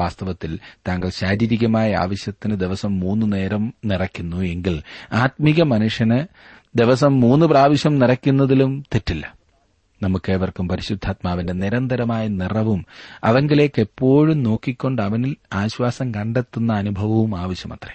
വാസ്തവത്തിൽ താങ്കൾ ശാരീരികമായ ആവശ്യത്തിന് ദിവസം 3 നേരം നിറയ്ക്കുന്നു എങ്കിൽ ആത്മീക മനുഷ്യന് ദിവസം 3 പ്രാവശ്യം നിറയ്ക്കുന്നതിലും തെറ്റില്ല. നമുക്കേവർക്കും പരിശുദ്ധാത്മാവിന്റെ നിരന്തരമായ നിറവും അവങ്കിലേക്ക് എപ്പോഴും നോക്കിക്കൊണ്ട് അവനിൽ ആശ്വാസം കണ്ടെത്തുന്ന അനുഭവവും ആവശ്യമത്രേ.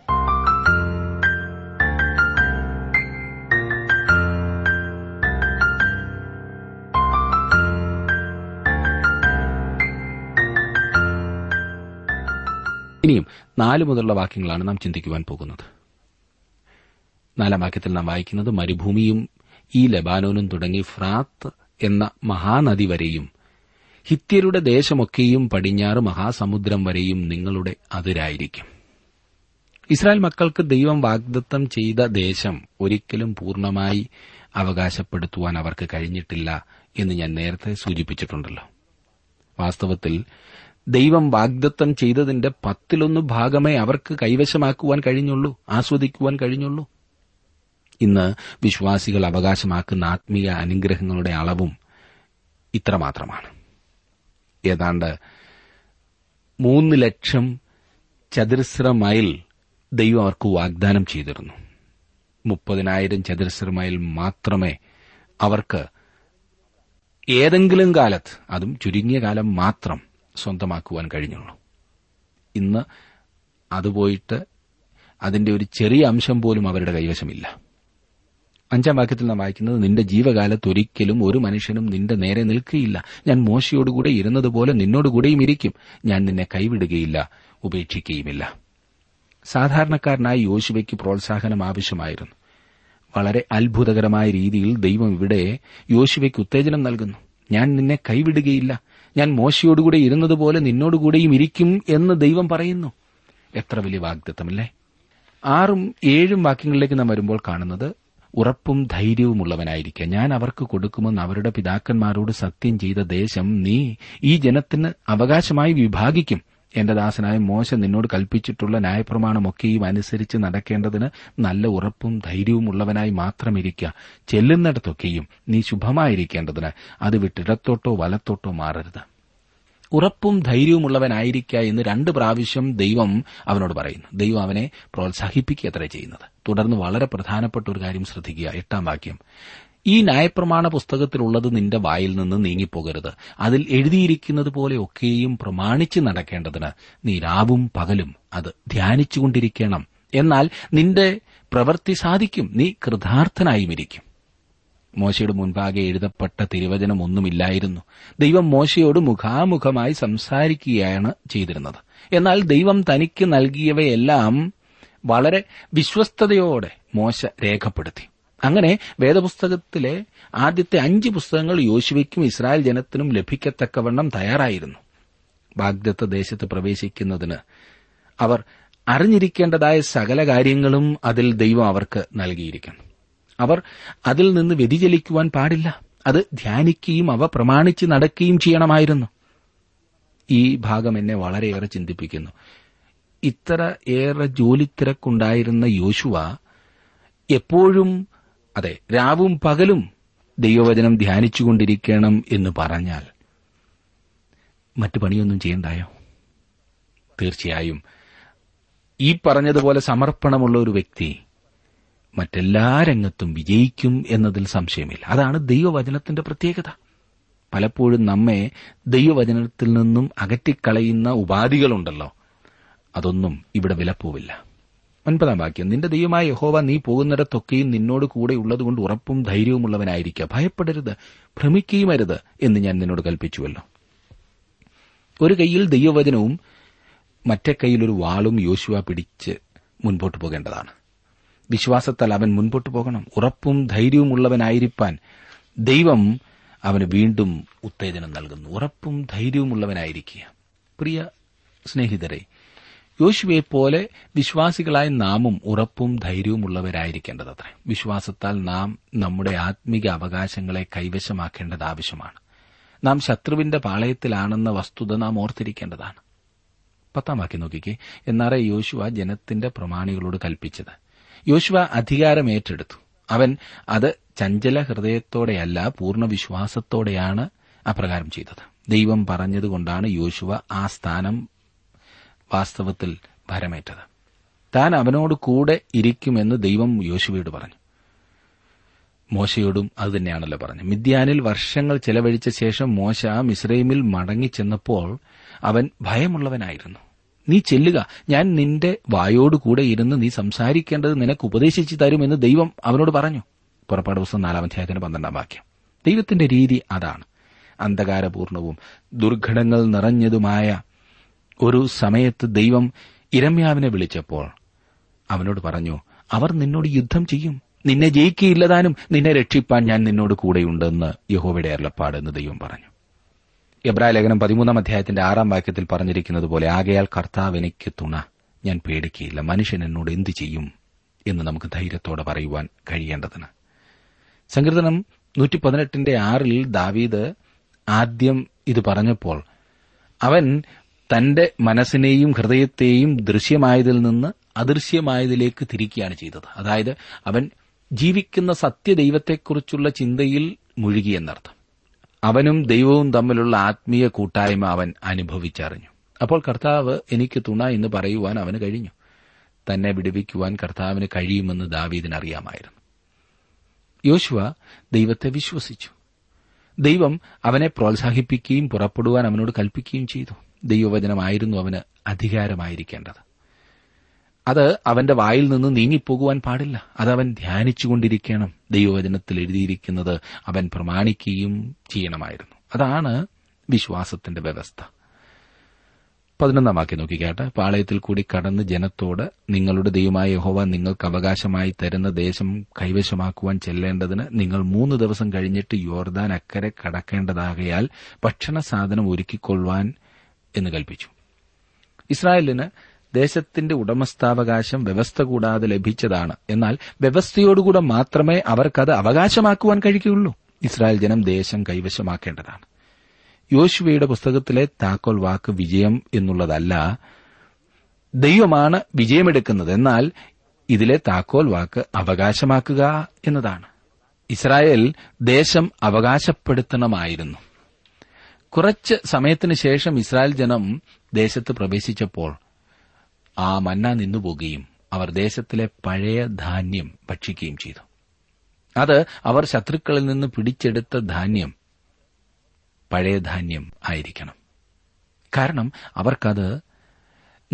ഇനിയും 4 മുതലുള്ള വാക്യങ്ങളാണ് നാം ചിന്തിക്കുവാൻ പോകുന്നത്. 4-ാം വാക്യത്തിൽ നാം വായിക്കുന്നത്, മരുഭൂമിയും ഈ ലബാനോനും തുടങ്ങി ഫ്രാത്ത് എന്ന മഹാനദി വരെയും ഹിത്യരുടെ ദേശമൊക്കെയും പടിഞ്ഞാറ് മഹാസമുദ്രം വരെയും നിങ്ങളുടെ അതിരായിരിക്കും. ഇസ്രായേൽ മക്കൾക്ക് ദൈവം വാഗ്ദത്തം ചെയ്ത ദേശം ഒരിക്കലും പൂർണ്ണമായി അവകാശപ്പെടുത്തുവാൻ അവർക്ക് കഴിഞ്ഞിട്ടില്ല എന്ന് ഞാൻ നേരത്തെ സൂചിപ്പിച്ചിട്ടുണ്ടല്ലോ. വാസ്തവത്തിൽ ദൈവം വാഗ്ദത്തം ചെയ്തതിന്റെ 1/10 ഭാഗമേ അവർക്ക് കൈവശമാക്കുവാൻ കഴിഞ്ഞുള്ളൂ, ആസ്വദിക്കുവാൻ കഴിഞ്ഞുള്ളൂ. ഇന്ന് വിശ്വാസികൾ അവകാശമാക്കുന്ന ആത്മീയ അനുഗ്രഹങ്ങളുടെ അളവും ഇത്രമാത്രമാണ്. ഏതാണ്ട് 3 ലക്ഷം ചതുരശ്ര മൈൽ ദൈവം അവർക്ക് വാഗ്ദാനം ചെയ്തിരുന്നു. 30,000 ചതുരശ്ര മൈൽ മാത്രമേ അവർക്ക് ഏതെങ്കിലും കാലത്ത്, അതും ചുരുങ്ങിയ കാലം മാത്രം, സ്വന്തമാക്കുവാൻ കഴിഞ്ഞുള്ളൂ. ഇന്ന് അതുപോയിട്ട് അതിന്റെ ഒരു ചെറിയ അംശം പോലും അവരുടെ കൈവശമില്ല. 5-ാം വാക്യത്തിൽ നാം വായിക്കുന്നത്, നിന്റെ ജീവകാലത്ത് ഒരിക്കലും ഒരു മനുഷ്യനും നിന്റെ നേരെ നിൽക്കുകയില്ല. ഞാൻ മോശയോടുകൂടെ ഇരുന്നതുപോലെ നിന്നോടുകൂടെയും ഇരിക്കും. ഞാൻ നിന്നെ കൈവിടുകയില്ല, ഉപേക്ഷിക്കുകയുമില്ല. സാധാരണക്കാരനായ യോശുവയ്ക്ക് പ്രോത്സാഹനം ആവശ്യമായിരുന്നു. വളരെ അത്ഭുതകരമായ രീതിയിൽ ദൈവം ഇവിടെ യോശുവയ്ക്ക് ഉത്തേജനം നൽകുന്നു. ഞാൻ നിന്നെ കൈവിടുകയില്ല, ഞാൻ മോശയോടുകൂടെ ഇരുന്നതുപോലെ നിന്നോടുകൂടെയും ഇരിക്കും എന്ന് ദൈവം പറയുന്നു. എത്ര വലിയ വാഗ്ദത്തമല്ലേ! 6-7 വാക്യങ്ങളിലേക്ക് നാം വരുമ്പോൾ കാണുന്നത്, ഉറപ്പും ധൈര്യവുമുള്ളവനായിരിക്കുക, ഞാൻ അവർക്ക് കൊടുക്കുമെന്ന് അവരുടെ പിതാക്കന്മാരോട് സത്യം ചെയ്ത ദേശം നീ ഈ ജനത്തിന് അവകാശമായി വിഭാഗിക്കും. എന്റെ ദാസനായ മോശ നിന്നോട് കൽപ്പിച്ചിട്ടുള്ള ന്യായപ്രമാണമൊക്കെയും അനുസരിച്ച് നടക്കേണ്ടതിന് നല്ല ഉറപ്പും ധൈര്യവുമുള്ളവനായി മാത്രമിരിക്കുക. ചെല്ലുന്നിടത്തൊക്കെയും നീ ശുഭമായിരിക്കേണ്ടതിന് അത് വിട്ടിടത്തോട്ടോ വലത്തോട്ടോ മാറരുത്. ഉറപ്പും ധൈര്യവുമുള്ളവനായിരിക്കുക എന്ന് 2 പ്രാവശ്യം ദൈവം അവനോട് പറയുന്നു. ദൈവം അവനെ പ്രോത്സാഹിപ്പിക്കുക അത്രേ ചെയ്യുന്നത്. തുടർന്ന് വളരെ പ്രധാനപ്പെട്ട ഒരു കാര്യം ശ്രദ്ധിക്കുക. 8-ാം വാക്യം, ഈ ന്യായപ്രമാണ പുസ്തകത്തിലുള്ളത് നിന്റെ വായിൽ നിന്ന് നീങ്ങിപ്പോകരുത്. അതിൽ എഴുതിയിരിക്കുന്നത് പോലെ ഒക്കെയും പ്രമാണിച്ച് നടക്കേണ്ടതിന് നീ രാവും പകലും അത് ധ്യാനിച്ചുകൊണ്ടിരിക്കണം. എന്നാൽ നിന്റെ പ്രവൃത്തി സാധിക്കും, നീ കൃതാർത്ഥനായുമിരിക്കും. മോശയുടെ മുൻപാകെ എഴുതപ്പെട്ട തിരുവചനമൊന്നുമില്ലായിരുന്നു. ദൈവം മോശയോട് മുഖാമുഖമായി സംസാരിക്കുകയാണ് ചെയ്തിരുന്നത്. എന്നാൽ ദൈവം തനിക്ക് നൽകിയവയെല്ലാം വളരെ വിശ്വസ്തയോടെ മോശ രേഖപ്പെടുത്തി. അങ്ങനെ വേദപുസ്തകത്തിലെ ആദ്യത്തെ 5 പുസ്തകങ്ങൾ യോശുവയ്ക്കും ഇസ്രായേൽ ജനത്തിനും ലഭിക്കത്തക്കവണ്ണം തയ്യാറായിരുന്നു. വാഗ്ദത്ത ദേശത്ത് പ്രവേശിക്കുന്നതിന് അവർ അറിഞ്ഞിരിക്കേണ്ടതായ സകല കാര്യങ്ങളും അതിൽ ദൈവം അവർക്ക് നൽകിയിരിക്കുന്നു. അവർ അതിൽ നിന്ന് വ്യതിചലിക്കുവാൻ പാടില്ല. അത് ധ്യാനിക്കുകയും അവ പ്രമാണിച്ച് നടക്കുകയും ചെയ്യണമായിരുന്നു. ഈ ഭാഗം എന്നെ വളരെയേറെ ചിന്തിപ്പിക്കുന്നു. ഇത്ര ഏറെ ജോലിത്തിരക്കുണ്ടായിരുന്ന യോശുവ എപ്പോഴും, അതെ, രാവും പകലും ദൈവവചനം ധ്യാനിച്ചുകൊണ്ടിരിക്കണം എന്ന് പറഞ്ഞാൽ മറ്റു പണിയൊന്നും ചെയ്യണ്ടായോ? തീർച്ചയായും ഈ പറഞ്ഞതുപോലെ സമർപ്പണമുള്ള ഒരു വ്യക്തി മറ്റെല്ലാ രംഗത്തും വിജയിക്കും എന്നതിൽ സംശയമില്ല. അതാണ് ദൈവവചനത്തിന്റെ പ്രത്യേകത. പലപ്പോഴും നമ്മെ ദൈവവചനത്തിൽ നിന്നും അകറ്റിക്കളയുന്ന ഉപാധികളുണ്ടല്ലോ, അതൊന്നും ഇവിടെ വിലപ്പോവില്ല. 9-ാം വാക്യം, നിന്റെ ദൈവമായ യഹോവ നീ പോകുന്നിടത്തൊക്കെയും നിന്നോട് കൂടെ ഉള്ളതുകൊണ്ട് ഉറപ്പും ധൈര്യവുമുള്ളവനായിരിക്കുക. ഭയപ്പെടരുത്, ഭ്രമിക്കുകയും അരുത് എന്ന് ഞാൻ നിന്നോട് കൽപ്പിച്ചുവല്ലോ. ഒരു കൈയിൽ ദൈവവചനവും മറ്റേ കൈയിലൊരു വാളും യോശുവ പിടിച്ച് മുൻപോട്ട് പോകേണ്ടതാണ്. വിശ്വാസത്താൽ അവൻ മുൻപോട്ട് പോകണം. ഉറപ്പും ധൈര്യവുമുള്ളവനായിരിക്കാൻ ദൈവം അവന് വീണ്ടും ഉത്തേജനം നൽകുന്നു. ഉറപ്പും ധൈര്യവുമുള്ളവനായിരിക്കുക. പ്രിയ സ്നേഹിതരെ, യോശുവയെപ്പോലെ വിശ്വാസികളായ നാമും ഉറപ്പും ധൈര്യവുമുള്ളവരായിരിക്കേണ്ടതത്ര. വിശ്വാസത്താൽ നാം നമ്മുടെ ആത്മീക അവകാശങ്ങളെ കൈവശമാക്കേണ്ടത് ആവശ്യമാണ്. നാം ശത്രുവിന്റെ പാളയത്തിലാണെന്ന വസ്തുത നാം ഓർത്തിരിക്കേണ്ടതാണ്. 10 നോക്കിക്കേ, എന്നാറെ യോശുവ ജനത്തിന്റെ പ്രമാണികളോട് കൽപ്പിച്ചത്. യോശുവ അധികാരമേറ്റെടുത്തു. അവൻ അത് ചഞ്ചല ഹൃദയത്തോടെയല്ല, പൂർണ്ണ വിശ്വാസത്തോടെയാണ് അപ്രകാരം ചെയ്തത്. ദൈവം പറഞ്ഞതുകൊണ്ടാണ് യോശുവ ആ സ്ഥാനം വാസ്തവത്തിൽ ഭരമേറ്റത്. താൻ അവനോട് കൂടെ ഇരിക്കുമെന്ന് ദൈവം യോശുവയോട് പറഞ്ഞു. മോശയോടും അതുതന്നെയാണല്ലോ പറഞ്ഞു. മിദ്യാനിൽ വർഷങ്ങൾ ചെലവഴിച്ച ശേഷം മോശ മിസ്രൈമിൽ മടങ്ങിച്ചെന്നപ്പോൾ അവൻ ഭയമുള്ളവനായിരുന്നു. നീ ചെല്ലുക, ഞാൻ നിന്റെ വായോടുകൂടെ ഇരുന്ന് നീ സംസാരിക്കേണ്ടത് നിനക്ക് ഉപദേശിച്ചു തരുമെന്ന് ദൈവം അവനോട് പറഞ്ഞു. പുറപ്പാട് പുസ്തകം 4:12. ദൈവത്തിന്റെ രീതി അതാണ്. അന്ധകാരപൂർണവും ദുർഘടങ്ങൾ നിറഞ്ഞതുമായ ഒരു സമയത്ത് ദൈവം യിരെമ്യാവിനെ വിളിച്ചപ്പോൾ അവനോട് പറഞ്ഞു, അവർ നിന്നോട് യുദ്ധം ചെയ്യും, നിന്നെ ജയിക്കുകയില്ലതാനും, നിന്നെ രക്ഷിപ്പാൻ ഞാൻ നിന്നോട് കൂടെയുണ്ടെന്ന് യഹോവയുടെ അരുളപ്പാടെന്ന് ദൈവം പറഞ്ഞു. എബ്രായലേഖനം 13:6 പറഞ്ഞിരിക്കുന്നതുപോലെ, ആകയാൽ കർത്താവ് എനിക്ക് തുണ, ഞാൻ പേടിക്കയില്ല, മനുഷ്യൻ എന്നോട് എന്തു ചെയ്യും എന്ന് നമുക്ക് ധൈര്യത്തോടെ പറയുവാൻ കഴിയേണ്ടതിന്. സങ്കീർത്തനം 118:6 ദാവീദ് ആദ്യം ഇത് പറഞ്ഞപ്പോൾ അവൻ തന്റെ മനസ്സിനെയും ഹൃദയത്തെയും ദൃശ്യമായതിൽ നിന്ന് അദൃശ്യമായതിലേക്ക് തിരിക്കുകയാണ് ചെയ്തത്. അതായത് അവൻ ജീവിക്കുന്ന സത്യദൈവത്തെക്കുറിച്ചുള്ള ചിന്തയിൽ മുഴുകിയെന്നർത്ഥം. അവനും ദൈവവും തമ്മിലുള്ള ആത്മീയ കൂട്ടായ്മ അവൻ അനുഭവിച്ചറിഞ്ഞു. അപ്പോൾ കർത്താവ് എനിക്ക് തുണ എന്ന് പറയുവാൻ അവന് കഴിഞ്ഞു. തന്നെ വിടുവിക്കുവാൻ കർത്താവിന് കഴിയുമെന്ന് ദാവീദിനറിയാമായിരുന്നു. യോശുവ ദൈവത്തെ വിശ്വസിച്ചു. ദൈവം അവനെ പ്രോത്സാഹിപ്പിക്കുകയും പുറപ്പെടുവാൻ അവനോട് കൽപ്പിക്കുകയും ചെയ്തു. ദൈവവചനമായിരുന്നു അവന് അധികാരമായിരിക്കേണ്ടത്. അത് അവന്റെ വായിൽ നിന്ന് നീങ്ങിപ്പോകുവാൻ പാടില്ല. അതവൻ ധ്യാനിച്ചുകൊണ്ടിരിക്കണം. ദൈവവചനത്തിൽ എഴുതിയിരിക്കുന്നത് അവൻ പ്രമാണിക്കുകയും ചെയ്യണമായിരുന്നു. അതാണ് വിശ്വാസത്തിന്റെ വ്യവസ്ഥ. 11 നോക്കിക്കാട്ടെ. പാളയത്തിൽ കൂടി കടന്ന് ജനത്തോട്, നിങ്ങളുടെ ദൈവമായ യഹോവ നിങ്ങൾക്ക് അവകാശമായി തരുന്ന ദേശം കൈവശമാക്കുവാൻ ചെല്ലേണ്ടതിന് നിങ്ങൾ 3 ദിവസം കഴിഞ്ഞിട്ട് യോർദാൻ അക്കരെ കടക്കേണ്ടതാകയാൽ ഭക്ഷണ സാധനം ഒരുക്കിക്കൊള്ളുവാൻ എന്ന് കൽപ്പിച്ചു. ഇസ്രായേലിന് ദേശത്തിന്റെ ഉടമസ്ഥാവകാശം വ്യവസ്ഥ കൂടാതെ ലഭിച്ചതാണ്. എന്നാൽ വ്യവസ്ഥയോടുകൂടെ മാത്രമേ അവർക്കത് അവകാശമാക്കുവാൻ കഴിയുകയുള്ളൂ. ഇസ്രായേൽ ജനം ദേശം കൈവശമാക്കേണ്ടതാണ്. യോശുവയുടെ പുസ്തകത്തിലെ താക്കോൽ വാക്ക് വിജയം എന്നുള്ളതല്ല. ദൈവമാണ് വിജയമെടുക്കുന്നത്. എന്നാൽ ഇതിലെ താക്കോൽ വാക്ക് അവകാശമാക്കുക എന്നതാണ്. ഇസ്രായേൽ ദേശം അവകാശപ്പെടുത്തണമായിരുന്നു. കുറച്ച് സമയത്തിന് ശേഷം ഇസ്രായേൽ ജനം ദേശത്ത് പ്രവേശിച്ചപ്പോൾ ആ മന്ന നിന്നുപോകുകയും അവർ ദേശത്തിലെ പഴയ ധാന്യം ഭക്ഷിക്കുകയും ചെയ്തു. അത് അവർ ശത്രുക്കളിൽ നിന്ന് പിടിച്ചെടുത്ത ധാന്യം, പഴയ ധാന്യം ആയിരിക്കണം. കാരണം അവർക്കത്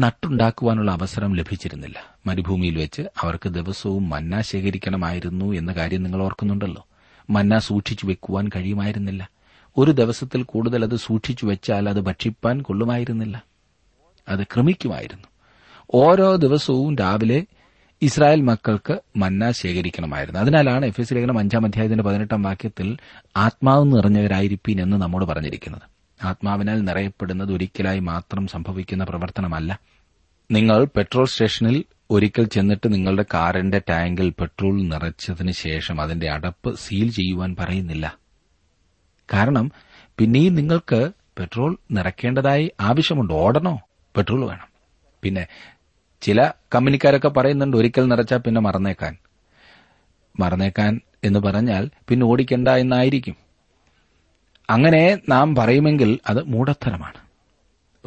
നട്ടുണ്ടാക്കുവാനുള്ള അവസരം ലഭിച്ചിരുന്നില്ല. മരുഭൂമിയിൽ വെച്ച് അവർക്ക് ദിവസവും മന്ന ശേഖരിക്കണമായിരുന്നു എന്ന കാര്യം നിങ്ങൾ ഓർക്കുന്നുണ്ടല്ലോ. മന്ന സൂക്ഷിച്ചു വെക്കുവാൻ കഴിയുമായിരുന്നില്ല. ഒരു ദിവസത്തിൽ കൂടുതൽ അത് സൂക്ഷിച്ചു വെച്ചാൽ അത് ഭക്ഷിപ്പാൻ കൊള്ളുമായിരുന്നില്ല. അത് ക്രമിക്കുമായിരുന്നു. ഓരോ ദിവസവും രാവിലെ ഇസ്രായേൽ മക്കൾക്ക് മന്ന ശേഖരിക്കണമായിരുന്നു. അതിനാലാണ് എഫെസ്യലേഖനം 5:18 ആത്മാവ് നിറഞ്ഞവരായിരിപ്പീൻ എന്ന് നമ്മോട് പറഞ്ഞിരിക്കുന്നത്. ആത്മാവിനാൽ നിറയപ്പെടുന്നത് ഒരിക്കലായി മാത്രം സംഭവിക്കുന്ന പ്രവർത്തനമല്ല. നിങ്ങൾ പെട്രോൾ സ്റ്റേഷനിൽ ഒരിക്കൽ ചെന്നിട്ട് നിങ്ങളുടെ കാറിന്റെ ടാങ്കിൽ പെട്രോൾ നിറച്ചതിന് ശേഷം അതിന്റെ അടപ്പ് സീൽ ചെയ്യുവാൻ പറയുന്നില്ല. കാരണം പിന്നെയും നിങ്ങൾക്ക് പെട്രോൾ നിറയ്ക്കേണ്ടതായി ആവശ്യമുണ്ട്. ഓടണോ? പെട്രോൾ വേണം. പിന്നെ ചില കമ്പനിക്കാരൊക്കെ പറയുന്നുണ്ട്, ഒരിക്കൽ നിറച്ചാൽ പിന്നെ മറന്നേക്കാൻ എന്ന് പറഞ്ഞാൽ പിന്നെ ഓടിക്കണ്ട എന്നായിരിക്കും. അങ്ങനെ നാം പറയുമെങ്കിൽ അത് മൂഢത്തരമാണ്.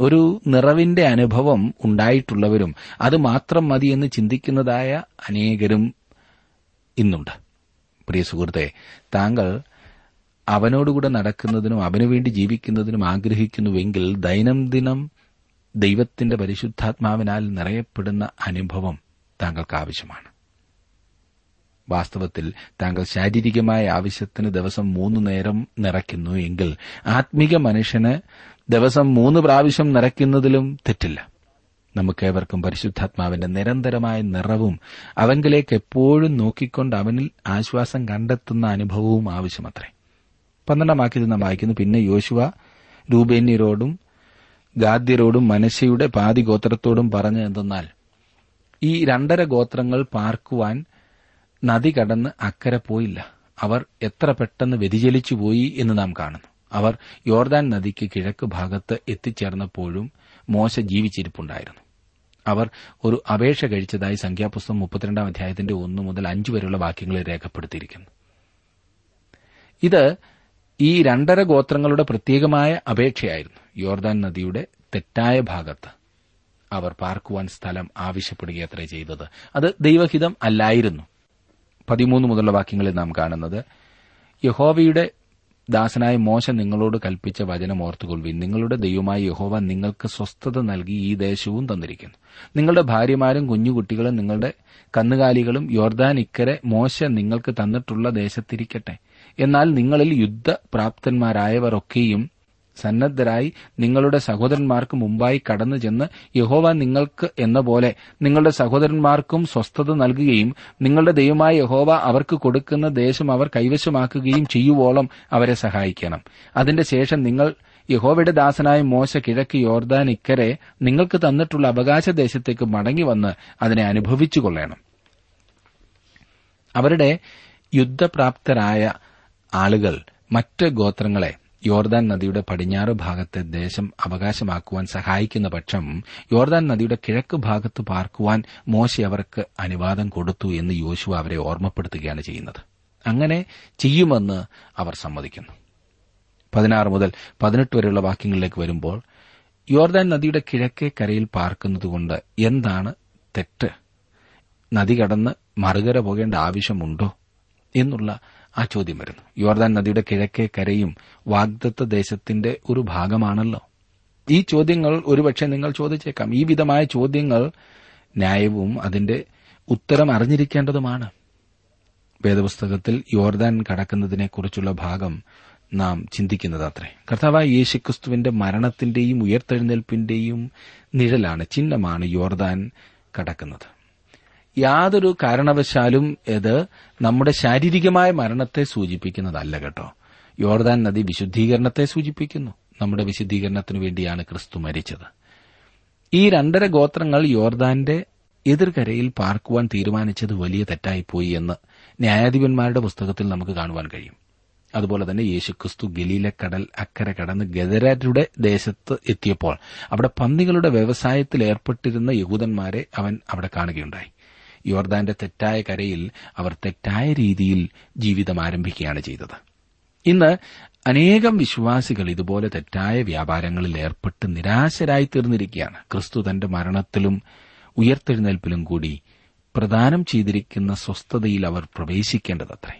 ഒരു നിറവിന്റെ അനുഭവം ഉണ്ടായിട്ടുള്ളവരും അത് മാത്രം മതിയെന്ന് ചിന്തിക്കുന്നതായ അനേകരും ഇന്നുണ്ട്. പ്രിയ സുഹൃത്തെ, താങ്കൾ അവനോടുകൂടെ നടക്കുന്നതിനും അവനുവേണ്ടി ജീവിക്കുന്നതിനും ആഗ്രഹിക്കുന്നുവെങ്കിൽ ദൈനംദിനം ദൈവത്തിന്റെ പരിശുദ്ധാത്മാവിനാൽ നിറയപ്പെടുന്ന അനുഭവം താങ്കൾക്ക് ആവശ്യമാണ്. വാസ്തവത്തിൽ താങ്കൾ ശാരീരികമായ ആവശ്യത്തിന് ദിവസം 3 നേരം നിറയ്ക്കുന്നു എങ്കിൽ ആത്മീക മനുഷ്യന് ദിവസം 3 പ്രാവശ്യം നിറയ്ക്കുന്നതിലും തെറ്റില്ല. നമുക്കേവർക്കും പരിശുദ്ധാത്മാവിന്റെ നിരന്തരമായ നിറവും അവങ്കിലേക്ക് എപ്പോഴും നോക്കിക്കൊണ്ട് അവനിൽ ആശ്വാസം കണ്ടെത്തുന്ന അനുഭവവും ആവശ്യമത്രേ. 12-ാം വാക്യത്തിൽ നാം വായിക്കുന്നു, പിന്നെ യോശുവ രൂബേന്യരോടും ഗാദ്യരോടും മനശ്ശെയുടെ പാതിഗോത്രത്തോടും പറഞ്ഞതെന്തെന്നാൽ, ഈ 2.5 ഗോത്രങ്ങൾ പാർക്കുവാൻ നദി കടന്ന് അക്കരെ പോയില്ല. അവർ എത്ര പെട്ടെന്ന് വ്യതിചലിച്ചുപോയി എന്ന് നാം കാണുന്നു. അവർ യോർദാൻ നദിക്ക് കിഴക്ക് ഭാഗത്ത് എത്തിച്ചേർന്നപ്പോഴും മോശ ജീവിച്ചിരിപ്പുണ്ടായിരുന്നു. അവർ ഒരു അപേക്ഷ കഴിച്ചതായി സംഖ്യാപുസ്തകം 32-ാം അധ്യായത്തിന്റെ 1 മുതൽ 5 വരെയുള്ള വാക്യങ്ങളിൽ രേഖപ്പെടുത്തിയിരിക്കുന്നു. ഇത് ഈ 2.5 ഗോത്രങ്ങളുടെ പ്രത്യേകമായ അപേക്ഷയായിരുന്നു. യോർദാൻ നദിയുടെ തെറ്റായ ഭാഗത്ത് അവർ പാർക്കുവാൻ സ്ഥലം ആവശ്യപ്പെടുകയത്രേ ചെയ്തത്. അത് ദൈവഹിതം അല്ലായിരുന്നു. 13 മുതലുള്ള വാക്യങ്ങളിൽ നാം കാണുന്നത്, യഹോവയുടെ ദാസനായ മോശ നിങ്ങളോട് കൽപ്പിച്ച വചനം ഓർത്തുകൊള്ളുവിൻ. നിങ്ങളുടെ ദൈവമായ യഹോവ നിങ്ങൾക്ക് സ്വസ്ഥത നൽകി ഈ ദേശവും തന്നിരിക്കുന്നു. നിങ്ങളുടെ ഭാര്യമാരും കുഞ്ഞുകുട്ടികളും നിങ്ങളുടെ കന്നുകാലികളും യോർദാൻ ഇക്കരെ മോശ നിങ്ങൾക്ക് തന്നിട്ടുള്ള ദേശത്തിരിക്കട്ടെ. എന്നാൽ നിങ്ങളിൽ യുദ്ധപ്രാപ്തന്മാരായവരൊക്കെയും സന്നദ്ധരായി നിങ്ങളുടെ സഹോദരന്മാർക്ക് മുമ്പായി കടന്നു ചെന്ന് യഹോവ നിങ്ങൾക്ക് എന്ന പോലെ നിങ്ങളുടെ സഹോദരന്മാർക്കും സ്വസ്ഥത നൽകുകയും നിങ്ങളുടെ ദൈവമായ യഹോവ അവർക്ക് കൊടുക്കുന്ന ദേശം അവർ കൈവശമാക്കുകയും ചെയ്യുവോളം അവരെ സഹായിക്കണം. അതിന്റെ ശേഷം നിങ്ങൾ യഹോവയുടെ ദാസനായ മോശ കിഴക്ക് യോർദാൻ ഇക്കരെ നിങ്ങൾക്ക് തന്നിട്ടുള്ള അവകാശ ദേശത്തേക്ക് മടങ്ങിവന്ന് അതിനെ അനുഭവിച്ചു കൊള്ളണം. അവരുടെ യുദ്ധപ്രാപ്തരായ ആളുകൾ മറ്റ് ഗോത്രങ്ങളെ യോർദാൻ നദിയുടെ പടിഞ്ഞാറ് ഭാഗത്തെ ദേശം അവകാശമാക്കുവാൻ സഹായിക്കുന്ന പക്ഷം യോർദാൻ നദിയുടെ കിഴക്ക് ഭാഗത്ത് പാർക്കുവാൻ മോശെ അവർക്ക് അനുവാദം കൊടുത്തു എന്ന് യോശുവ അവരെ ഓർമ്മപ്പെടുത്തുകയാണ് ചെയ്യുന്നത്. അങ്ങനെ ചെയ്യുമെന്ന് അവർ സമ്മതിക്കുന്നു. 16 മുതൽ 18 വരെയുള്ള വാക്യങ്ങളിലേക്ക് വരുമ്പോൾ, യോർദാൻ നദിയുടെ കിഴക്കേ കരയിൽ പാർക്കുന്നതുകൊണ്ട് എന്താണ് തെറ്റ്? നദി കടന്ന് മറുകര പോകേണ്ട ആവശ്യമുണ്ടോ എന്നുള്ള ആ ചോദ്യം വരുന്നു. യോർദാൻ നദിയുടെ കിഴക്കേ കരയും വാഗ്ദത്ത ദേശത്തിന്റെ ഒരു ഭാഗമാണല്ലോ. ഈ ചോദ്യങ്ങൾ ഒരുപക്ഷെ നിങ്ങൾ ചോദിച്ചേക്കാം. ഈ വിധമായ ചോദ്യങ്ങൾ ന്യായവും അതിന്റെ ഉത്തരം അറിഞ്ഞിരിക്കേണ്ടതുമാണ്. വേദപുസ്തകത്തിൽ യോർദാൻ കടക്കുന്നതിനെക്കുറിച്ചുള്ള ഭാഗം നാം ചിന്തിക്കുന്നത് അത്രേ. കർത്താവായ യേശുക്രിസ്തുവിന്റെ മരണത്തിന്റെയും ഉയർത്തെഴുന്നേൽപ്പിന്റെയും നിഴലാണ്, ചിഹ്നമാണ് യോർദാൻ കടക്കുന്നത്. യാതൊരു കാരണവശാലും ഇത് നമ്മുടെ ശാരീരികമായ മരണത്തെ സൂചിപ്പിക്കുന്നതല്ല കേട്ടോ. യോർദാൻ നദി വിശുദ്ധീകരണത്തെ സൂചിപ്പിക്കുന്നു. നമ്മുടെ വിശുദ്ധീകരണത്തിനു വേണ്ടിയാണ് ക്രിസ്തു മരിച്ചത്. ഈ 2.5 ഗോത്രങ്ങൾ യോർദാന്റെ എതിർകരയിൽ പാർക്കുവാൻ തീരുമാനിച്ചത് വലിയ തെറ്റായിപ്പോയി എന്ന് ന്യായാധിപന്മാരുടെ പുസ്തകത്തിൽ നമുക്ക് കാണുവാൻ കഴിയും. അതുപോലെ തന്നെ യേശുക്രിസ്തു ഗലീലക്കടൽ അക്കരെ കടന്ന് ഗദരരുടെ ദേശത്ത് എത്തിയപ്പോൾ അവിടെ പന്നികളുടെ വ്യവസായത്തിൽ ഏർപ്പെട്ടിരുന്ന യഹൂദന്മാരെ അവൻ അവിടെ കാണുകയുണ്ടായി. യോർദാന്റെ തെറ്റായ കരയിൽ അവർ തെറ്റായ രീതിയിൽ ജീവിതം ആരംഭിക്കുകയാണ് ചെയ്തത്. ഇന്ന് അനേകം വിശ്വാസികൾ ഇതുപോലെ തെറ്റായ വ്യാപാരങ്ങളിൽ ഏർപ്പെട്ട് നിരാശരായി തീർന്നിരിക്കുകയാണ്. ക്രിസ്തു തന്റെ മരണത്തിലും ഉയർത്തെഴുന്നേൽപ്പിലും കൂടി പ്രദാനം ചെയ്തിരിക്കുന്ന സ്വസ്ഥതയിൽ അവർ പ്രവേശിക്കേണ്ടതത്രേ.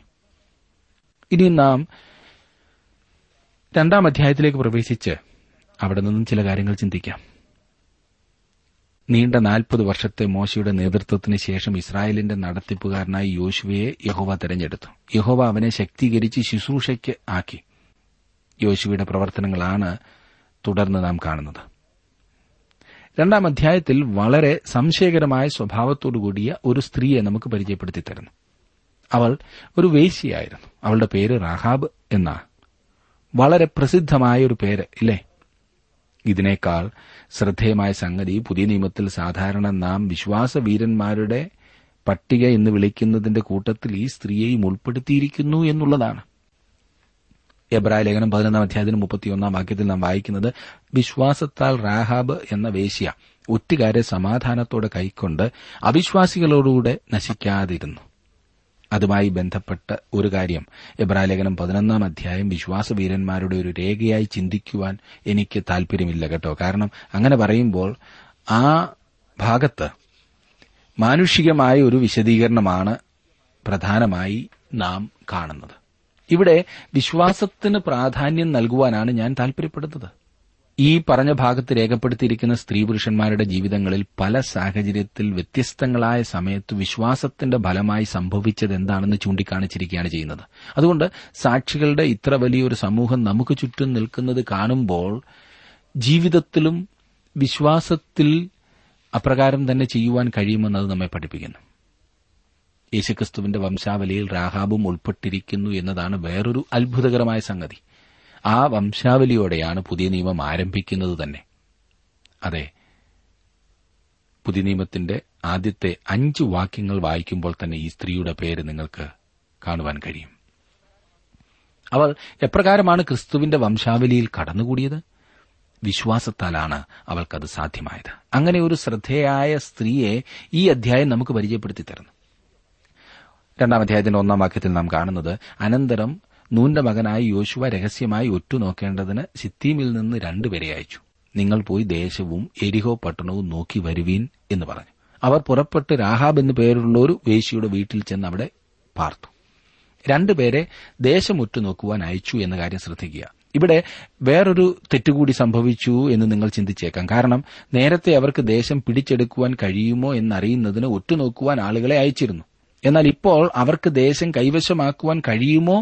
ഇനി നാം 2-ാം അധ്യായത്തിലേക്ക് പ്രവേശിച്ച് അവിടെ നിന്നും ചില കാര്യങ്ങൾ ചിന്തിക്കാം. നീണ്ട 40 വർഷത്തെ മോശയുടെ നേതൃത്വത്തിന് ശേഷം ഇസ്രായേലിന്റെ നടത്തിപ്പുകാരനായി യോശുവയെ യഹോവ തെരഞ്ഞെടുത്തു. യഹോവ അവനെ ശക്തീകരിച്ച് ശുശ്രൂഷയ്ക്ക് ആക്കി. യോശുവയുടെ പ്രവർത്തനങ്ങളാണ് തുടർന്ന് നാം കാണുന്നത്. 2-ാം അധ്യായത്തിൽ വളരെ സംശയകരമായ സ്വഭാവത്തോടുകൂടിയ ഒരു സ്ത്രീയെ നമുക്ക് പരിചയപ്പെടുത്തി തരുന്നു. അവൾ ഒരു വേശ്യയായിരുന്നു. അവളുടെ പേര് റാഹാബ് എന്നാണ്. വളരെ പ്രസിദ്ധമായ ഒരു പേര് ഇല്ലേ? ഇതിനേക്കാൾ ശ്രദ്ധേയമായ സംഗതി പുതിയ നിയമത്തിൽ സാധാരണ നാം വിശ്വാസവീരന്മാരുടെ പട്ടിക എന്ന് വിളിക്കുന്നതിന്റെ കൂട്ടത്തിൽ ഈ സ്ത്രീയെയും ഉൾപ്പെടുത്തിയിരിക്കുന്നു എന്നുള്ളതാണ്. എബ്രായലേഖനം 11-ാം അധ്യായത്തിന് 31-ാം വാക്യത്തിൽ നാം വായിക്കുന്നത്, വിശ്വാസത്താൽ റാഹാബ് എന്ന വേശ്യ ഒറ്റുകാരെ സമാധാനത്തോടെ കൈക്കൊണ്ട് അവിശ്വാസികളോടുകൂടെ നശിക്കാതിരുന്നു. അതുമായി ബന്ധപ്പെട്ട ഒരു കാര്യം എബ്രായലേഖനം 11-ാം അധ്യായം വിശ്വാസവീരന്മാരുടെ ഒരു രേഖയായി ചിന്തിക്കുവാൻ എനിക്ക് താൽപര്യമില്ല കേട്ടോ. കാരണം അങ്ങനെ പറയുമ്പോൾ ആ ഭാഗത്ത് മാനുഷികമായ ഒരു വിശദീകരണമാണ് പ്രധാനമായി നാം കാണുന്നത്. ഇവിടെ വിശ്വാസത്തിന് പ്രാധാന്യം നൽകുവാനാണ് ഞാൻ താൽപര്യപ്പെടുന്നത്. ഈ പറഞ്ഞ ഭാഗത്ത് രേഖപ്പെടുത്തിയിരിക്കുന്ന സ്ത്രീ പുരുഷന്മാരുടെ ജീവിതങ്ങളിൽ പല സാഹചര്യത്തിൽ വ്യത്യസ്തങ്ങളായ സമയത്ത് വിശ്വാസത്തിന്റെ ഫലമായി സംഭവിച്ചതെന്താണെന്ന് ചൂണ്ടിക്കാണിച്ചിരിക്കുകയാണ് ചെയ്യുന്നത്. അതുകൊണ്ട് സാക്ഷികളുടെ ഇത്ര വലിയൊരു സമൂഹം നമുക്ക് ചുറ്റും നിൽക്കുന്നത് കാണുമ്പോൾ ജീവിതത്തിലും വിശ്വാസത്തിൽ അപ്രകാരം തന്നെ ചെയ്യുവാൻ കഴിയുമെന്നത് നമ്മെ പഠിപ്പിക്കുന്നു. യേശുക്രിസ്തുവിന്റെ വംശാവലിയിൽ രാഹാബും ഉൾപ്പെട്ടിരിക്കുന്നു എന്നതാണ് വേറൊരു അത്ഭുതകരമായ സംഗതി. ആ വംശാവലിയോടെയാണ് പുതിയ നിയമം ആരംഭിക്കുന്നത് തന്നെ. അതെ, പുതിയ നിയമത്തിന്റെ ആദ്യത്തെ 5 വാക്യങ്ങൾ വായിക്കുമ്പോൾ തന്നെ ഈ സ്ത്രീയുടെ പേര് നിങ്ങൾക്ക് കാണുവാൻ കഴിയും. അവർ എപ്രകാരമാണ് ക്രിസ്തുവിന്റെ വംശാവലിയിൽ കടന്നുകൂടിയത്? വിശ്വാസത്താലാണ് അവൾക്കത് സാധ്യമായത്. അങ്ങനെ ഒരു ശ്രദ്ധേയായ സ്ത്രീയെ ഈ അധ്യായം നമുക്ക് പരിചയപ്പെടുത്തി തരുന്നു. 2-ാം അധ്യായത്തിന്റെ 1-ാം വാക്യത്തിൽ നാം കാണുന്നത്, അനന്തരം നൂന്റെ മകനായി യോശുവ രഹസ്യമായി ഒറ്റുനോക്കേണ്ടതിന് ശിത്തീമിൽ നിന്ന് 2 പേരെ അയച്ചു. നിങ്ങൾ പോയി ദേശവും എരിഹോ പട്ടണവും നോക്കി വരുവീൻ എന്ന് പറഞ്ഞു. അവർ പുറപ്പെട്ട് രാഹാബ് എന്നു പേരുള്ള ഒരു വേശ്യയുടെ വീട്ടിൽ ചെന്ന് അവിടെ പാർത്തു. 2 പേരെ ദേശം ഒറ്റുനോക്കുവാൻ അയച്ചു എന്ന കാര്യം ശ്രദ്ധിക്കുക. ഇവിടെ വേറൊരു തെറ്റുകൂടി സംഭവിച്ചു എന്ന് നിങ്ങൾ ചിന്തിച്ചേക്കാം. കാരണം നേരത്തെ അവർക്ക് ദേശം പിടിച്ചെടുക്കുവാൻ കഴിയുമോ എന്നറിയുന്നതിന് ഒറ്റുനോക്കുവാൻ ആളുകളെ അയച്ചിരുന്നു. എന്നാൽ ഇപ്പോൾ അവർക്ക് ദേശം കൈവശമാക്കുവാൻ കഴിയുമോ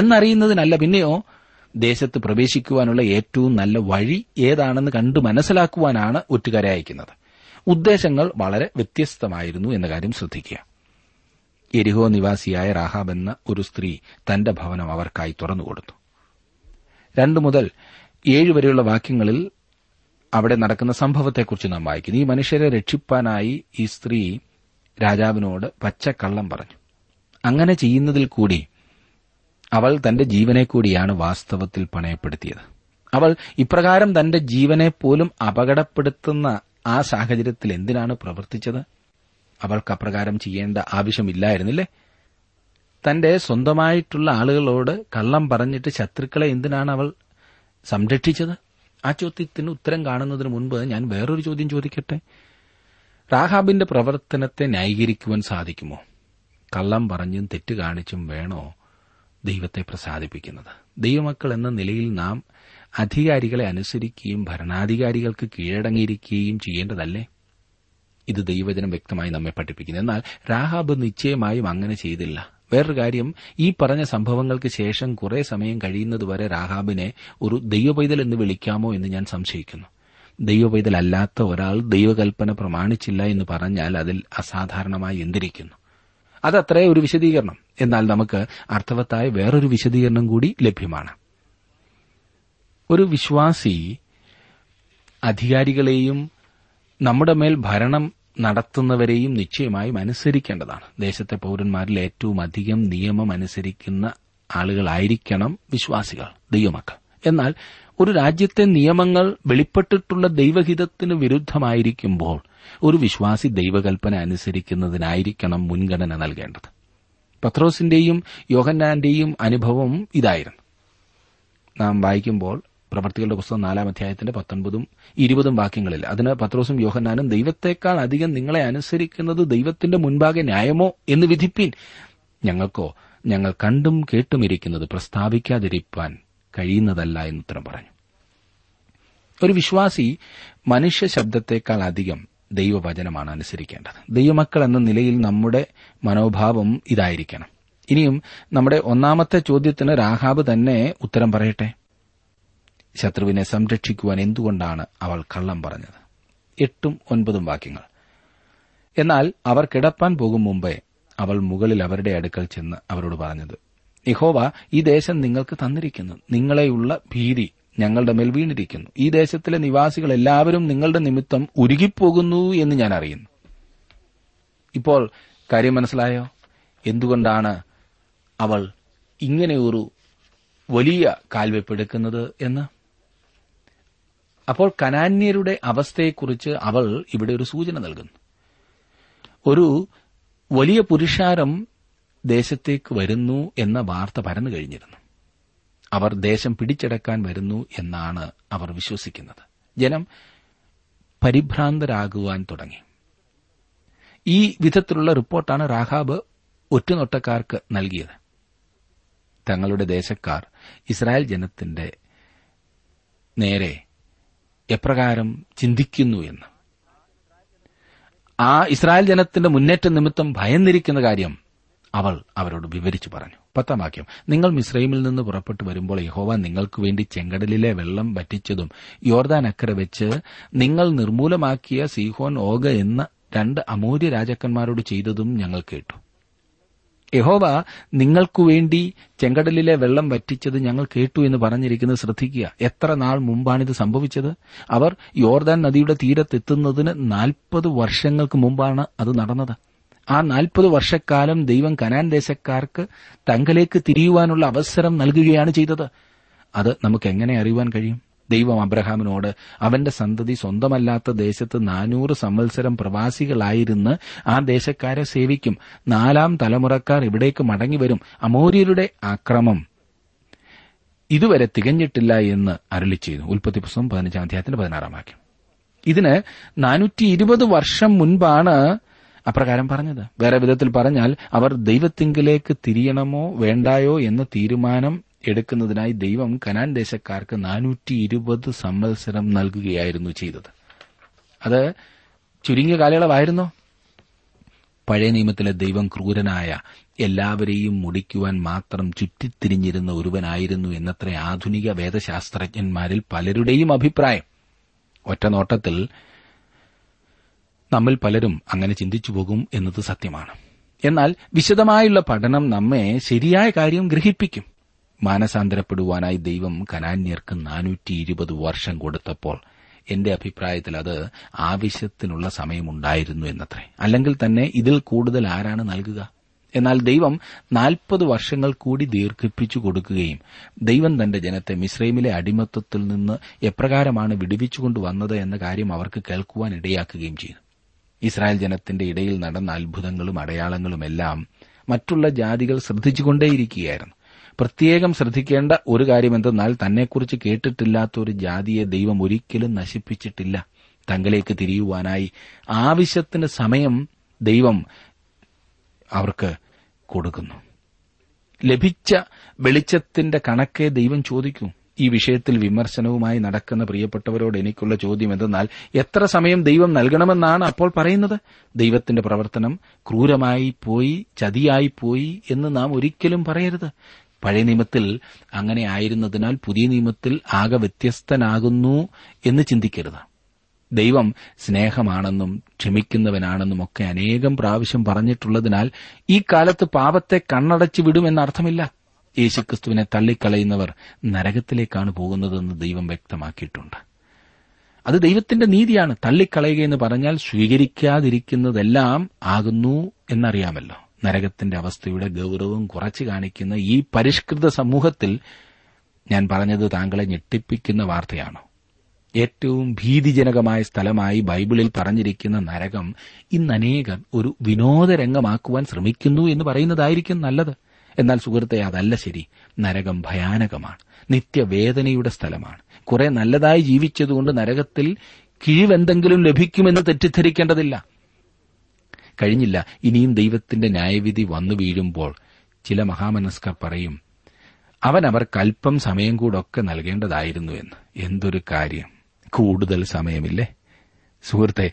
എന്നറിയുന്നതിനല്ല, പിന്നെയോ ദേശത്ത് പ്രവേശിക്കുവാനുള്ള ഏറ്റവും നല്ല വഴി ഏതാണെന്ന് കണ്ടു മനസ്സിലാക്കുവാനാണ് ഒറ്റുകാരെ അയക്കുന്നത്. ഉദ്ദേശങ്ങൾ വളരെ വ്യത്യസ്തമായിരുന്നു എന്ന കാര്യം ശ്രദ്ധിക്കുക. എരിഹോ നിവാസിയായ രാഹാബ് എന്ന ഒരു സ്ത്രീ തന്റെ ഭവനം അവർക്കായി തുറന്നുകൊടുത്തു. 2 മുതൽ 7 വരെയുള്ള വാക്യങ്ങളിൽ അവിടെ നടക്കുന്ന സംഭവത്തെക്കുറിച്ച് നാം വായിക്കുന്നു. ഈ മനുഷ്യരെ രക്ഷിപ്പാനായി ഈ സ്ത്രീ രാജാവിനോട് പച്ചക്കള്ളം പറഞ്ഞു. അങ്ങനെ ചെയ്യുന്നതിൽ കൂടി അവൾ തന്റെ ജീവനെ കൂടിയാണ് വാസ്തവത്തിൽ പണയപ്പെടുത്തിയത്. അവൾ ഇപ്രകാരം തന്റെ ജീവനെ പോലും അപകടപ്പെടുത്തുന്ന ആ സാഹചര്യത്തിൽ എന്തിനാണ് പ്രവർത്തിച്ചത്? അവൾക്ക് അപ്രകാരം ചെയ്യേണ്ട ആവശ്യമില്ലായിരുന്നില്ലേ? തന്റെ സ്വന്തമായിട്ടുള്ള ആളുകളോട് കള്ളം പറഞ്ഞിട്ട് ശത്രുക്കളെ എന്തിനാണ് അവൾ സംരക്ഷിച്ചത്? ആ ചോദ്യത്തിന് ഉത്തരം കാണുന്നതിന് മുൻപ് ഞാൻ വേറൊരു ചോദ്യം ചോദിക്കട്ടെ. രാഹാബിന്റെ പ്രവർത്തനത്തെ ന്യായീകരിക്കുവാൻ സാധിക്കുമോ? കള്ളം പറഞ്ഞും തെറ്റ് കാണിച്ചും വേണോ ദൈവത്തെ പ്രസാദിപ്പിക്കുന്നത്? ദൈവമക്കൾ എന്ന നിലയിൽ നാം അധികാരികളെ അനുസരിക്കുകയും ഭരണാധികാരികൾക്ക് കീഴടങ്ങിയിരിക്കുകയും ചെയ്യേണ്ടതല്ലേ? ഇത് ദൈവവചനം വ്യക്തമായി നമ്മെ പഠിപ്പിക്കുന്നു. എന്നാൽ രാഹാബ് നിശ്ചയമായും അങ്ങനെ ചെയ്തില്ല. വേറൊരു കാര്യം, ഈ പറഞ്ഞ സംഭവങ്ങൾക്ക് ശേഷം കുറെ സമയം കഴിയുന്നതുവരെ രാഹാബിനെ ഒരു ദൈവപൈതൽ എന്ന് വിളിക്കാമോ എന്ന് ഞാൻ സംശയിക്കുന്നു. ദൈവപൈതൽ അല്ലാത്ത ഒരാൾ ദൈവകൽപ്പന പ്രമാണിച്ചില്ല എന്ന് പറഞ്ഞാൽ അതിൽ അസാധാരണമായി എന്തിരിക്കുന്നു? അതത്രേ ഒരു വിശദീകരണം. എന്നാൽ നമുക്ക് അർത്ഥവത്തായ വേറൊരു വിശദീകരണം കൂടി ലഭ്യമാണ്. ഒരു വിശ്വാസി അധികാരികളെയും നമ്മുടെ മേൽ ഭരണം നടത്തുന്നവരെയും നിശ്ചയമായും അനുസരിക്കേണ്ടതാണ്. ദേശത്തെ പൌരന്മാരിൽ ഏറ്റവും അധികം നിയമം അനുസരിക്കുന്ന ആളുകളായിരിക്കണം വിശ്വാസികൾ, ദൈവമക്കൾ. എന്നാൽ ഒരു രാജ്യത്തെ നിയമങ്ങൾ വെളിപ്പെട്ടിട്ടുള്ള ദൈവഹിതത്തിന് വിരുദ്ധമായിരിക്കുമ്പോൾ ഒരു വിശ്വാസി ദൈവകൽപ്പന അനുസരിക്കുന്നതിനായിരിക്കണം മുൻഗണന നൽകേണ്ടത്. പത്രോസിന്റെയും യോഹന്നാന്റെയും അനുഭവം ഇതായിരുന്നു. നാം വായിക്കുമ്പോൾ പ്രവർത്തികളുടെ പുസ്തകം 4-ാം അധ്യായത്തിന്റെ 19-20 വാക്യങ്ങളിൽ അതിന് പത്രോസും യോഹന്നാനും, ദൈവത്തെക്കാൾ അധികം നിങ്ങളെ അനുസരിക്കുന്നത് ദൈവത്തിന്റെ മുൻപാകെ ന്യായമോ എന്ന് വിധിപ്പീൻ, ഞങ്ങൾക്കോ ഞങ്ങൾ കണ്ടും കേട്ടുമിരിക്കുന്നത് പ്രസ്താവിക്കാതിരിപ്പാൻ കഴിയുന്നതല്ല എന്ന് ഉത്തരം പറഞ്ഞു. ഒരു വിശ്വാസി മനുഷ്യ ശബ്ദത്തെക്കാൾ അധികം ദൈവവചനമാണ് അനുസരിക്കേണ്ടത്. ദൈവമക്കൾ എന്ന നിലയിൽ നമ്മുടെ മനോഭാവം ഇതായിരിക്കണം. ഇനിയും നമ്മുടെ 1-മത്തെ ചോദ്യത്തിന് രാഹാബ് തന്നെ ഉത്തരം പറയട്ടെ. ശത്രുവിനെ സംരക്ഷിക്കുവാൻ എന്തുകൊണ്ടാണ് അവൾ കള്ളം പറഞ്ഞത്? 8-9 വാക്യങ്ങൾ. എന്നാൽ അവർ കിടപ്പാൻ പോകും മുമ്പേ അവൾ മുകളിൽ അവരുടെ അടുക്കൽ ചെന്ന് അവരോട് പറഞ്ഞത്, യഹോവ ഈ ദേശം നിങ്ങൾക്ക് തന്നിരിക്കുന്നു, നിങ്ങളെയുള്ള ഭീതി ഞങ്ങളുടെ മേൽ വീണിരിക്കുന്നു, ഈ ദേശത്തിലെ നിവാസികൾ എല്ലാവരും നിങ്ങളുടെ നിമിത്തം ഉരുകിപ്പോകുന്നു എന്ന് ഞാൻ അറിയുന്നു. ഇപ്പോൾ കാര്യം മനസ്സിലായോ? എന്തുകൊണ്ടാണ് അവൾ ഇങ്ങനെയൊരു വലിയ കാൽവെപ്പെടുക്കുന്നത് എന്ന്? അപ്പോൾ കനാന്യരുടെ അവസ്ഥയെക്കുറിച്ച് അവൾ ഇവിടെ ഒരു സൂചന നൽകുന്നു. ഒരു വലിയ പുരുഷാരം ദേശത്തേക്ക് വരുന്നു എന്ന വാർത്ത പരന്നു കഴിഞ്ഞിരുന്നു. അവർ ദേശം പിടിച്ചെടുക്കാൻ വരുന്നു എന്നാണ് അവർ വിശ്വസിക്കുന്നത്. ജനം പരിഭ്രാന്തരാകുവാൻ തുടങ്ങി. ഈ വിധത്തിലുള്ള റിപ്പോർട്ടാണ് രാഹാബ് ഒറ്റുനോട്ടക്കാർക്ക് നൽകിയത്. തങ്ങളുടെ ദേശക്കാർ ഇസ്രായേൽ ജനത്തിന്റെ നേരെ എപ്രകാരം ചിന്തിക്കുന്നു എന്ന്, ആ ഇസ്രായേൽ ജനത്തിന്റെ മുന്നേറ്റ നിമിത്തം ഭയന്നിരിക്കുന്ന കാര്യം അവൾ അവരോട് വിവരിച്ചു പറഞ്ഞു. 10 വാക്യം, നിങ്ങൾ മിസ്രൈമിൽ നിന്ന് പുറപ്പെട്ടു വരുമ്പോൾ യഹോവ നിങ്ങൾക്ക് വേണ്ടി ചെങ്കടലിലെ വെള്ളം വറ്റിച്ചതും യോർദാൻ അക്കരെ വെച്ച് നിങ്ങൾ നിർമൂലമാക്കിയ സീഹോൻ ഓഗ എന്ന 2 അമോര്യ രാജാക്കന്മാരോട് ചെയ്തതും ഞങ്ങൾ കേട്ടു. യഹോവ നിങ്ങൾക്കുവേണ്ടി ചെങ്കടലിലെ വെള്ളം വറ്റിച്ചത് ഞങ്ങൾ കേട്ടു എന്ന് പറഞ്ഞിരിക്കുന്നത് ശ്രദ്ധിക്കുക. എത്ര നാൾ മുമ്പാണിത് സംഭവിച്ചത്? അവർ യോർദാൻ നദിയുടെ തീരത്തെത്തുന്നതിന് 40 വർഷങ്ങൾക്ക് മുമ്പാണ് അത് നടന്നത്. ആ 40 വർഷക്കാലം ദൈവം കനാൻ ദേശക്കാർക്ക് തങ്കലേക്ക് തിരിയുവാനുള്ള അവസരം നൽകുകയാണ് ചെയ്തത്. അത് നമുക്ക് എങ്ങനെ അറിയുവാൻ കഴിയും? ദൈവം അബ്രഹാമിനോട് അവന്റെ സന്തതി സ്വന്തമല്ലാത്ത ദേശത്ത് 400 സംവത്സരം പ്രവാസികളായിരുന്ന് ആ ദേശക്കാരെ സേവിക്കും, 4-ാം തലമുറക്കാർ ഇവിടേക്ക് മടങ്ങിവരും, അമോര്യരുടെ ആക്രമം ഇതുവരെ തികഞ്ഞിട്ടില്ല എന്ന് അരുളി ചെയ്തു. ഉൽപ്പത്തി പുസ്തകം 15:16 വാക്യം. ഇതിന് 420 വർഷം മുൻപാണ് അപ്രകാരം പറഞ്ഞത്. വേറെ വിധത്തിൽ പറഞ്ഞാൽ അവർ ദൈവത്തിങ്കിലേക്ക് തിരിയണമോ വേണ്ടായോ എന്ന തീരുമാനം എടുക്കുന്നതിനായി ദൈവം കനാൻ ദേശക്കാർക്ക് 420 സംവത്സരം നൽകുകയായിരുന്നു ചെയ്തത്. അത് ചുരുങ്ങിയ കാലയളവായിരുന്നോ? പഴയ നിയമത്തിലെ ദൈവം ക്രൂരനായ എല്ലാവരെയും മുടിക്കുവാൻ മാത്രം ചുറ്റിത്തിരിഞ്ഞിരുന്ന ഒരുവനായിരുന്നു എന്നത്ര ആധുനിക വേദശാസ്ത്രജ്ഞന്മാരിൽ പലരുടെയും അഭിപ്രായം. ഒറ്റനോട്ടത്തിൽ നമ്മിൽ പലരും അങ്ങനെ ചിന്തിച്ചു പോകും എന്നത് സത്യമാണ്. എന്നാൽ വിശദമായുള്ള പഠനം നമ്മെ ശരിയായ കാര്യം ഗ്രഹിപ്പിക്കും. മാനസാന്തരപ്പെടുവാനായി ദൈവം കനാന്യർക്ക് 420 വർഷം കൊടുത്തപ്പോൾ എന്റെ അഭിപ്രായത്തിൽ അത് ആവശ്യത്തിനുള്ള സമയമുണ്ടായിരുന്നു എന്നത്രേ. അല്ലെങ്കിൽ തന്നെ ഇതിൽ കൂടുതൽ ആരാണ് നൽകുക? എന്നാൽ ദൈവം 40 വർഷങ്ങൾ കൂടി ദീർഘിപ്പിച്ചു കൊടുക്കുകയും ദൈവം തന്റെ ജനത്തെ മിസ്രൈമിലെ അടിമത്തത്തിൽ നിന്ന് എപ്രകാരമാണ് വിടുവിച്ചുകൊണ്ടുവന്നത് എന്ന കാര്യം അവർക്ക് കേൾക്കുവാൻ ഇടയാക്കുകയും ചെയ്തു. ഇസ്രായേൽ ജനത്തിന്റെ ഇടയിൽ നടന്ന അത്ഭുതങ്ങളും അടയാളങ്ങളുമെല്ലാം മറ്റുള്ള ജാതികൾ ശ്രദ്ധിച്ചുകൊണ്ടേയിരിക്കുകയായിരുന്നു. പ്രത്യേകം ശ്രദ്ധിക്കേണ്ട ഒരു കാര്യമെന്തെന്നാൽ, തന്നെക്കുറിച്ച് കേട്ടിട്ടില്ലാത്ത ഒരു ജാതിയെ ദൈവം ഒരിക്കലും നശിപ്പിച്ചിട്ടില്ല. തങ്ങളിലേക്ക് തിരിയുവാനായി ആവശ്യത്തിന് സമയം ദൈവം അവർക്ക് കൊടുക്കുന്നു. ലഭിച്ച വെളിച്ചത്തിന്റെ കണക്കെ ദൈവം ചോദിക്കൂ. ഈ വിഷയത്തിൽ വിമർശനവുമായി നടക്കുന്ന പ്രിയപ്പെട്ടവരോട് എനിക്കുള്ള ചോദ്യം എന്തെന്നാൽ, എത്ര സമയം ദൈവം നൽകണമെന്നാണ് അപ്പോൾ പറയുന്നത്? ദൈവത്തിന്റെ പ്രവർത്തനം ക്രൂരമായി പോയി, ചതിയായി പോയി എന്ന് നാം ഒരിക്കലും പറയരുത്. പഴയ നിയമത്തിൽ അങ്ങനെ ആയിരുന്നതിനാൽ പുതിയ നിയമത്തിൽ ആകെ വ്യത്യസ്തനാകുന്നു എന്ന് ചിന്തിക്കരുത്. ദൈവം സ്നേഹമാണെന്നും ക്ഷമിക്കുന്നവനാണെന്നും ഒക്കെ അനേകം പ്രാവശ്യം പറഞ്ഞിട്ടുള്ളതിനാൽ ഈ കാലത്ത് പാപത്തെ കണ്ണടച്ചു വിടുമെന്ന അർത്ഥമില്ല. യേശുക്രിസ്തുവിനെ തള്ളിക്കളയുന്നവർ നരകത്തിലേക്കാണ് പോകുന്നതെന്ന് ദൈവം വ്യക്തമാക്കിയിട്ടുണ്ട്. അത് ദൈവത്തിന്റെ നീതിയാണ്. തള്ളിക്കളയുക എന്ന് പറഞ്ഞാൽ സ്വീകരിക്കാതിരിക്കുന്നതെല്ലാം ആകുന്നു എന്നറിയാമല്ലോ. നരകത്തിന്റെ അവസ്ഥയുടെ ഗൌരവം കുറച്ചു കാണിക്കുന്ന ഈ പരിഷ്കൃത സമൂഹത്തിൽ ഞാൻ പറഞ്ഞത് താങ്കളെ ഞെട്ടിപ്പിക്കുന്ന വാർത്തയാണ്. ഏറ്റവും ഭീതിജനകമായ സ്ഥലമായി ബൈബിളിൽ പറഞ്ഞിരിക്കുന്ന നരകം ഇന്ന് അനേകം ഒരു വിനോദരംഗമാക്കുവാൻ ശ്രമിക്കുന്നു എന്ന് പറയുന്നതായിരിക്കും നല്ലത്. എന്നാൽ സുഹൃത്തെ, അതല്ല ശരി. നരകം ഭയാനകമാണ്, നിത്യവേദനയുടെ സ്ഥലമാണ്. കുറെ നല്ലതായി ജീവിച്ചതുകൊണ്ട് നരകത്തിൽ കിഴിവെന്തെങ്കിലും ലഭിക്കുമെന്ന് തെറ്റിദ്ധരിക്കേണ്ടതില്ല. കഴിഞ്ഞില്ല. ഇനിയും ദൈവത്തിന്റെ ന്യായവിധി വന്നു വീഴുമ്പോൾ ചില മഹാമനസ്കർ പറയും, അവൻ അവർക്ക് അല്പം സമയം കൂടൊക്കെ നൽകേണ്ടതായിരുന്നു എന്ന്. എന്തൊരു കാര്യം, കൂടുതൽ സമയമില്ലേ? സുഹൃത്തെ,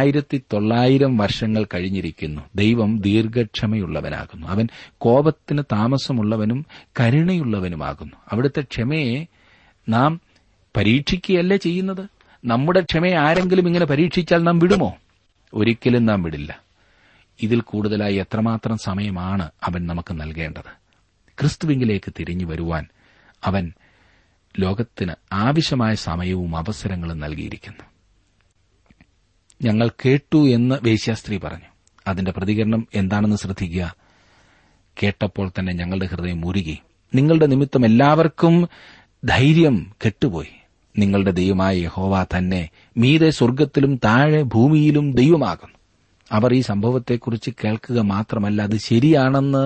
1900 വർഷങ്ങൾ കഴിഞ്ഞിരിക്കുന്നു. ദൈവം ദീർഘക്ഷമയുള്ളവനാകുന്നു. അവൻ കോപത്തിന് താമസമുള്ളവനും കരുണയുള്ളവനുമാകുന്നു. അവിടുത്തെ ക്ഷമയെ നാം പരീക്ഷിക്കുകയല്ലേ ചെയ്യുന്നത്? നമ്മുടെ ക്ഷമയെ ആരെങ്കിലും ഇങ്ങനെ പരീക്ഷിച്ചാൽ നാം വിടുമോ? ഒരിക്കലും നാം വിടില്ല. ഇതിൽ കൂടുതലായി എത്രമാത്രം സമയമാണ് അവൻ നമുക്ക് നൽകേണ്ടത്? ക്രിസ്തുവിലേക്ക് തിരിഞ്ഞു വരുവാൻ അവൻ ലോകത്തിന് ആവശ്യമായ സമയവും അവസരങ്ങളും നൽകിയിരിക്കുന്നു. ഞങ്ങൾ കേട്ടു എന്ന് വേശ്യാസ്ത്രീ പറഞ്ഞു. അതിന്റെ പ്രതികരണം എന്താണെന്ന് ശ്രദ്ധിക്കുക. കേട്ടപ്പോൾ തന്നെ ഞങ്ങളുടെ ഹൃദയം ഉരുകി. നിങ്ങളുടെ നിമിത്തം എല്ലാവർക്കും ധൈര്യം കെട്ടുപോയി. നിങ്ങളുടെ ദൈവമായ യഹോവ തന്നെ മീതെ സ്വർഗ്ഗത്തിലും താഴെ ഭൂമിയിലും ദൈവമാകുന്നു. അവർ ഈ സംഭവത്തെക്കുറിച്ച് കേൾക്കുക മാത്രമല്ല, അത് ശരിയാണെന്ന്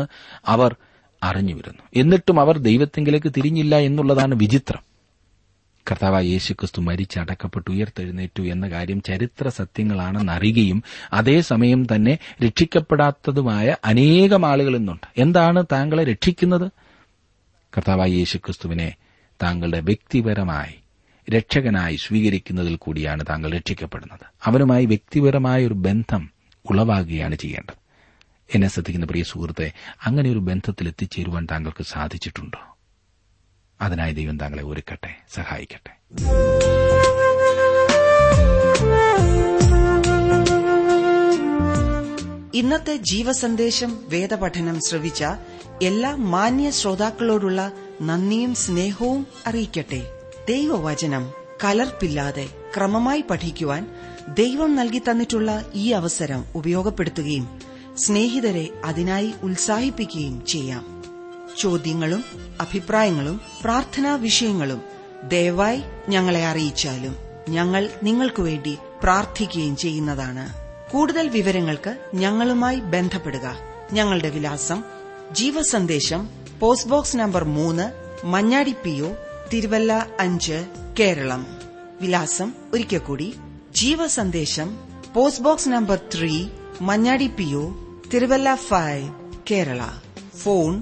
അവർ അറിഞ്ഞുവരുന്നു. എന്നിട്ടും അവർ ദൈവത്തിങ്കിലേക്ക് തിരിഞ്ഞില്ല എന്നുള്ളതാണ് വിചിത്രം. കർത്താവായ യേശുക്രിസ്തു മരിച്ചടക്കപ്പെട്ട് ഉയർത്തെഴുന്നേറ്റു എന്ന കാര്യം ചരിത്ര സത്യങ്ങളാണെന്ന് അറിയുകയും അതേസമയം തന്നെ രക്ഷിക്കപ്പെടാത്തതുമായ അനേകം ആളുകൾ ഇന്നുണ്ട്. എന്താണ് താങ്കളെ രക്ഷിക്കുന്നത്? കർത്താവായ യേശുക്രിസ്തുവിനെ താങ്കളുടെ വ്യക്തിപരമായി രക്ഷകനായി സ്വീകരിക്കുന്നതിൽ കൂടിയാണ് താങ്കൾ രക്ഷിക്കപ്പെടുന്നത്. അവനുമായി വ്യക്തിപരമായ ഒരു ബന്ധം ഉളവാകുകയാണ് ചെയ്യേണ്ടത്. എന്നെ ശ്രദ്ധിക്കുന്ന പ്രിയ സുഹൃത്തെ, അങ്ങനെ ഒരു ബന്ധത്തിൽ എത്തിച്ചേരുവാൻ താങ്കൾക്ക് സാധിച്ചിട്ടുണ്ടോ? അതിനായി ദൈവം താങ്കളെ ഒരുക്കട്ടെ, സഹായിക്കട്ടെ. ഇന്നത്തെ ജീവസന്ദേശം വേദപഠനം ശ്രവിച്ച എല്ലാ മാന്യ ശ്രോതാക്കളോടുള്ള നന്ദിയും സ്നേഹവും അറിയിക്കട്ടെ. ദൈവവചനം കലർപ്പില്ലാതെ ക്രമമായി പഠിക്കുവാൻ ദൈവം നൽകി തന്നിട്ടുള്ള ഈ അവസരം ഉപയോഗപ്പെടുത്തുകയും സ്നേഹിതരെ അതിനായി ഉത്സാഹിപ്പിക്കുകയും ചെയ്യാം. ചോദ്യങ്ങളും അഭിപ്രായങ്ങളും പ്രാർത്ഥനാ വിഷയങ്ങളും ദയവായി ഞങ്ങളെ അറിയിച്ചാലും ഞങ്ങൾ നിങ്ങൾക്കുവേണ്ടി പ്രാർത്ഥിക്കുകയും ചെയ്യുന്നതാണ്. കൂടുതൽ വിവരങ്ങൾക്ക് ഞങ്ങളുമായി ബന്ധപ്പെടുക. ഞങ്ങളുടെ വിലാസം: Jeevasandesham, post box number 3, Manjadi PO, Thiruvalla 5, Keralam. വിലാസം ഒരിക്കൽ കൂടി: Jeevasandesham, post box number 3, Manjadi PO, Thiruvalla 5, Kerala. Phone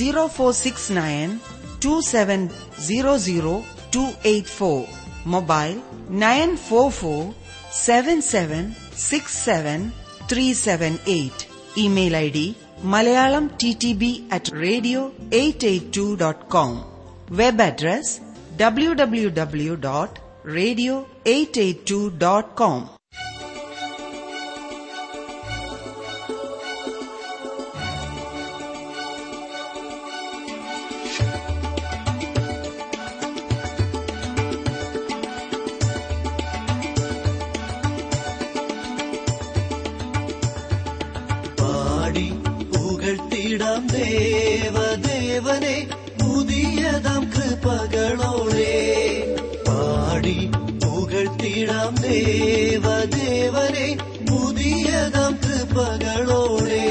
0469 2700 284. Mobile 9447767378. Email ID malayalamttb@radio882.com. Web address www.radio882.com. ദേവദേവനെ പുതിയതാം കൃപകളോടെ പാടി പുകഴ്ത്തിടാം. ദേവദേവനെ പുതിയതാം കൃപകളോടെ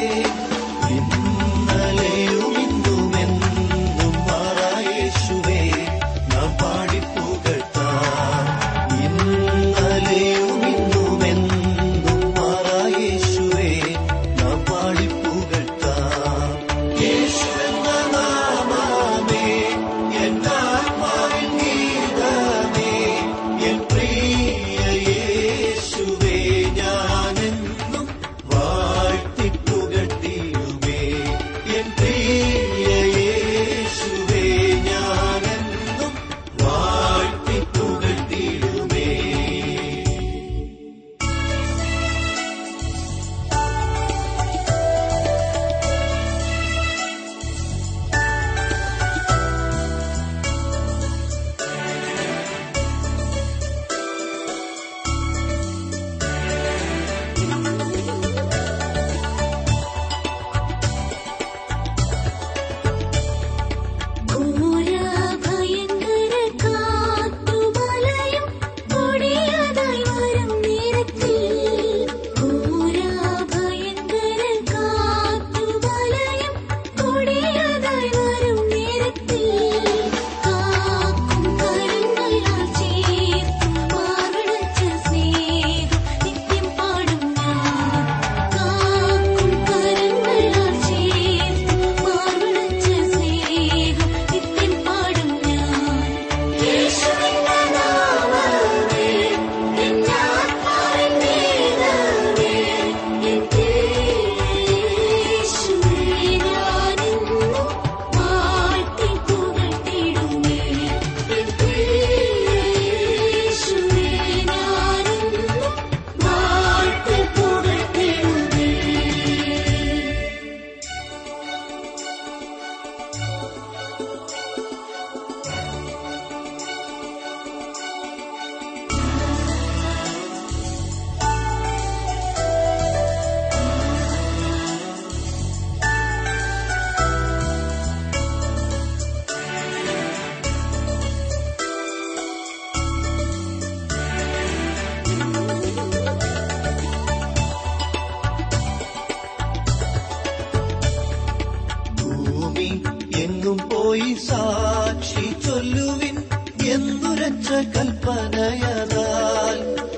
കൽപ്പനയതാൽ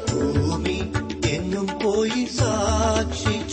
ഭൂമി എങ്ങും പോയി സാക്ഷി